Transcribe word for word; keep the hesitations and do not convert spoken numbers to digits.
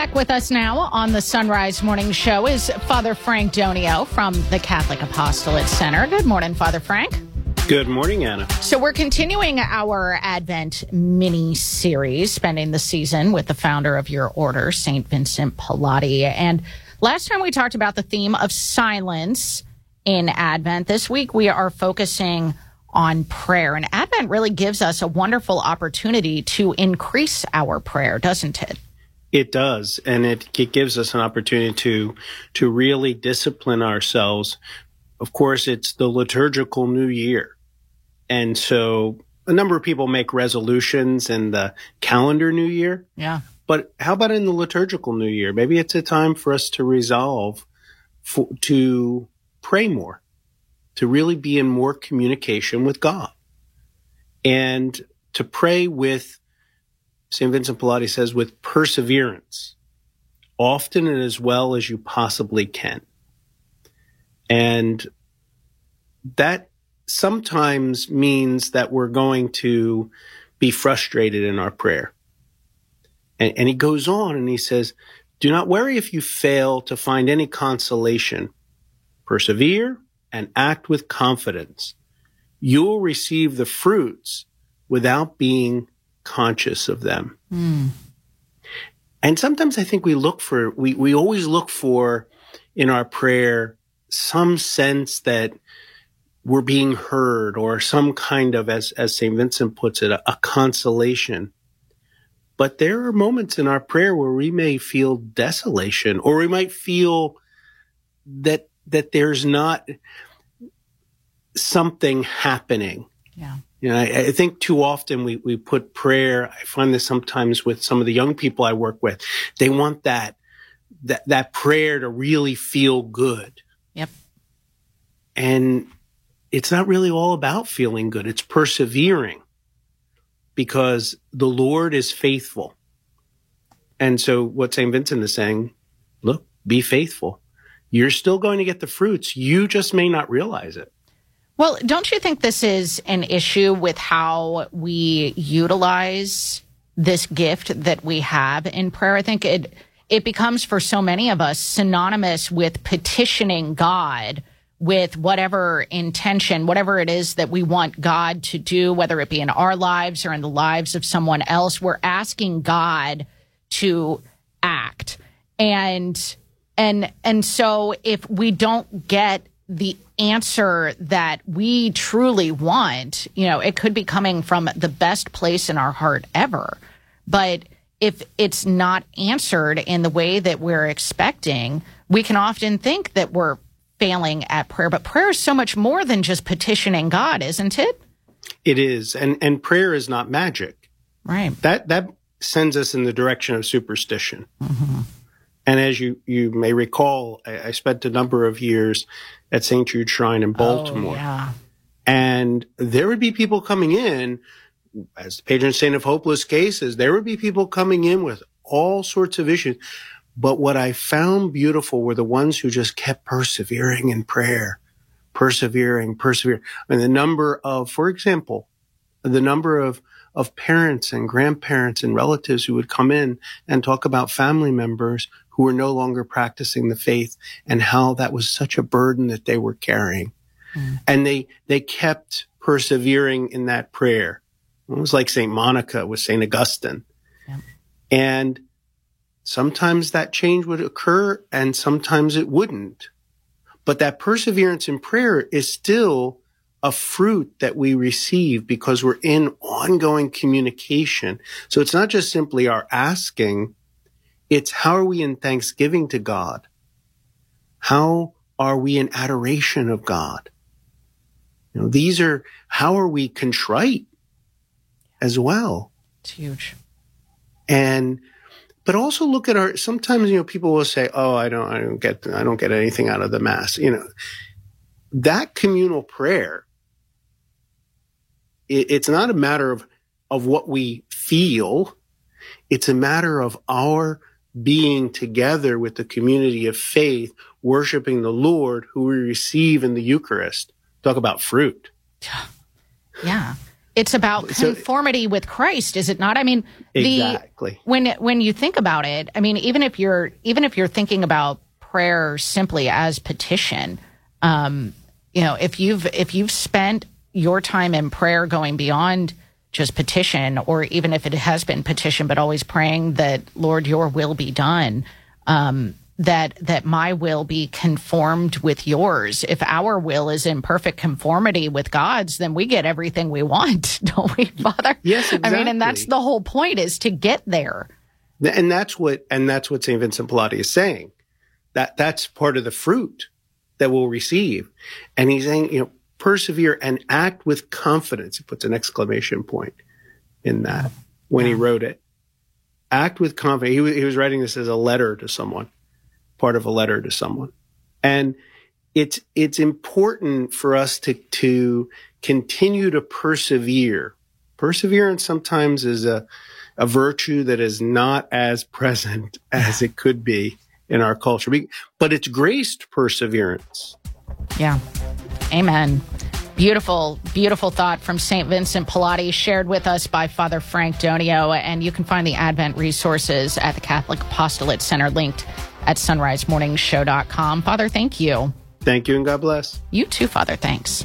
Back with us now on the Son Rise Morning Show is Father Frank Donio from the Catholic Apostolate Center. Good morning, Father Frank. Good morning, Anna. So we're continuing our Advent mini-series, spending the season with the founder of your order, Saint Vincent Pallotti. And last time we talked about the theme of silence in Advent. This week we are focusing on prayer. And Advent really gives us a wonderful opportunity to increase our prayer, doesn't it? It does. And it, it gives us an opportunity to to really discipline ourselves. Of course, it's the liturgical new year. And so a number of people make resolutions in the calendar new year. Yeah. But how about in the liturgical new year? Maybe it's a time for us to resolve for, to pray more, to really be in more communication with God, and to pray with, Saint Vincent Pallotti says, with perseverance, often and as well as you possibly can. And that sometimes means that we're going to be frustrated in our prayer. And, and he goes on and he says, do not worry if you fail to find any consolation. Persevere and act with confidence. You will receive the fruits without being conscious of them. Mm. And sometimes I think we look for, we, we always look for in our prayer some sense that we're being heard, or some kind of, as, as Saint Vincent puts it, a, a consolation. But there are moments in our prayer where we may feel desolation, or we might feel that that there's not something happening. Yeah. You know, I, I think too often we, we put prayer, I find this sometimes with some of the young people I work with, they want that that, that prayer to really feel good. Yep. And it's not really all about feeling good. It's persevering, because the Lord is faithful. And so what Saint Vincent is saying, look, be faithful. You're still going to get the fruits. You just may not realize it. Well, don't you think this is an issue with how we utilize this gift that we have in prayer? I think it it becomes for so many of us synonymous with petitioning God with whatever intention, whatever it is that we want God to do, whether it be in our lives or in the lives of someone else. We're asking God to act. And and and so if we don't get the answer that we truly want, you know, it could be coming from the best place in our heart ever. But if it's not answered in the way that we're expecting, we can often think that we're failing at prayer. But prayer is so much more than just petitioning God, isn't it? It is. And and prayer is not magic. Right. That that sends us in the direction of superstition. Mm-hmm. And as you, you may recall, I, I spent a number of years at Saint Jude Shrine in Baltimore. Oh, yeah. And there would be people coming in, as the patron saint of hopeless cases, there would be people coming in with all sorts of issues. But what I found beautiful were the ones who just kept persevering in prayer, persevering, persevering. And the number of, for example, the number of of parents and grandparents and relatives who would come in and talk about family members who were no longer practicing the faith, and how that was such a burden that they were carrying. Mm. And they they kept persevering in that prayer. It was like Saint Monica with Saint Augustine. Yeah. And sometimes that change would occur and sometimes it wouldn't. But that perseverance in prayer is still a fruit that we receive, because we're in ongoing communication. So it's not just simply our asking, it's how are we in thanksgiving to God? How are we in adoration of God? You know, these are, how are we contrite as well? It's huge. And, but also look at our, sometimes, you know, people will say, oh, I don't, I don't get, I don't get anything out of the Mass. You know, that communal prayer, it's not a matter of, of what we feel. It's a matter of our being together with the community of faith, worshiping the Lord who we receive in the Eucharist. Talk about fruit. Yeah. Yeah. It's about conformity so, with Christ, is it not? I mean, exactly. The, when when you think about it, I mean, even if you're even if you're thinking about prayer simply as petition, um, you know, if you've if you've spent your time in prayer going beyond just petition, or even if it has been petition, but always praying that, Lord, your will be done, um, that that my will be conformed with yours. If our will is in perfect conformity with God's, then we get everything we want, don't we, Father? Yes, exactly. I mean, and that's the whole point, is to get there. And that's what and that's what Saint Vincent Pallotti is saying. That that's part of the fruit that we'll receive. And he's saying, you know, persevere and act with confidence. He puts an exclamation point in that when he wrote it. Act with confidence. He was, he was writing this as a letter to someone, part of a letter to someone. And it's it's important for us to, to continue to persevere. Perseverance sometimes is a, a virtue that is not as present as it could be in our culture. But it's graced perseverance. Yeah. Amen. Beautiful, beautiful thought from Saint Vincent Pallotti, shared with us by Father Frank Donio. And you can find the Advent resources at the Catholic Apostolate Center, linked at sunrise morning show dot com. Father, thank you. Thank you, and God bless. You too, Father. Thanks.